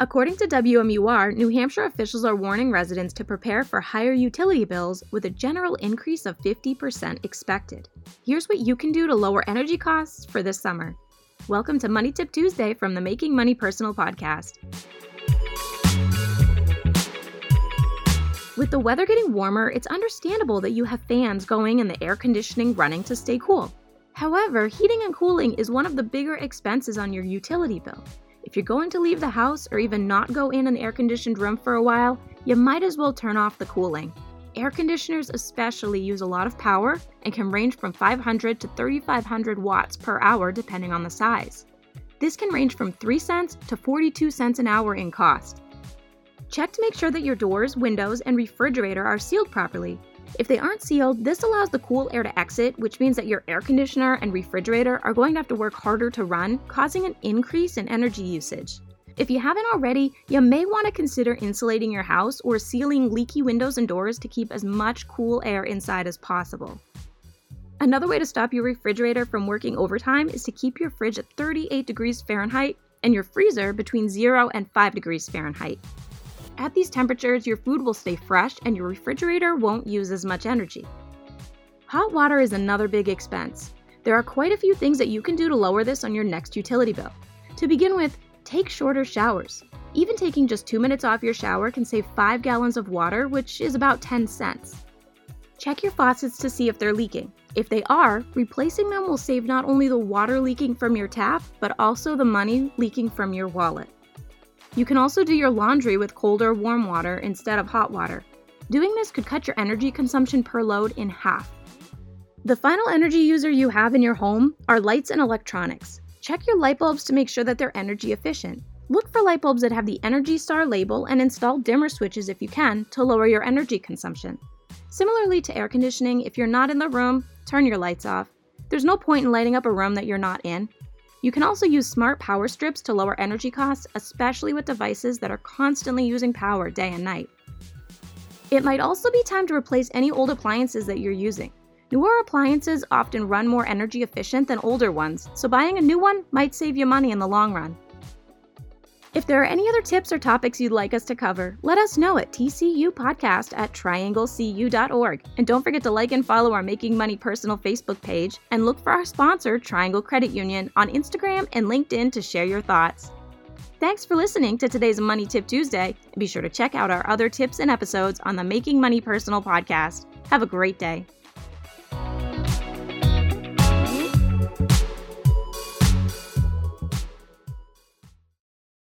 According to WMUR, New Hampshire officials are warning residents to prepare for higher utility bills with a general increase of 50% expected. Here's what you can do to lower energy costs for this summer. Welcome to Money Tip Tuesday from the Making Money Personal podcast. With the weather getting warmer, it's understandable that you have fans going and the air conditioning running to stay cool. However, heating and cooling is one of the bigger expenses on your utility bill. If you're going to leave the house or even not go in an air-conditioned room for a while, you might as well turn off the cooling. Air conditioners especially use a lot of power and can range from 500 to 3,500 watts per hour depending on the size. This can range from 3 cents to 42 cents an hour in cost. Check to make sure that your doors, windows, and refrigerator are sealed properly. If they aren't sealed, this allows the cool air to exit, which means that your air conditioner and refrigerator are going to have to work harder to run, causing an increase in energy usage. If you haven't already, you may want to consider insulating your house or sealing leaky windows and doors to keep as much cool air inside as possible. Another way to stop your refrigerator from working overtime is to keep your fridge at 38 degrees Fahrenheit and your freezer between 0 and 5 degrees Fahrenheit. At these temperatures, your food will stay fresh and your refrigerator won't use as much energy. Hot water is another big expense. There are quite a few things that you can do to lower this on your next utility bill. To begin with, take shorter showers. Even taking just 2 minutes off your shower can save 5 gallons of water, which is about 10 cents. Check your faucets to see if they're leaking. If they are, replacing them will save not only the water leaking from your tap, but also the money leaking from your wallet. You can also do your laundry with cold or warm water instead of hot water. Doing this could cut your energy consumption per load in half. The final energy user you have in your home are lights and electronics. Check your light bulbs to make sure that they're energy efficient. Look for light bulbs that have the Energy Star label and install dimmer switches if you can to lower your energy consumption. Similarly to air conditioning, if you're not in the room, turn your lights off. There's no point in lighting up a room that you're not in. You can also use smart power strips to lower energy costs, especially with devices that are constantly using power day and night. It might also be time to replace any old appliances that you're using. Newer appliances often run more energy efficient than older ones, so buying a new one might save you money in the long run. If there are any other tips or topics you'd like us to cover, let us know at tcupodcast@trianglecu.org. And don't forget to like and follow our Making Money Personal Facebook page and look for our sponsor, Triangle Credit Union, on Instagram and LinkedIn to share your thoughts. Thanks for listening to today's Money Tip Tuesday, and be sure to check out our other tips and episodes on the Making Money Personal podcast. Have a great day.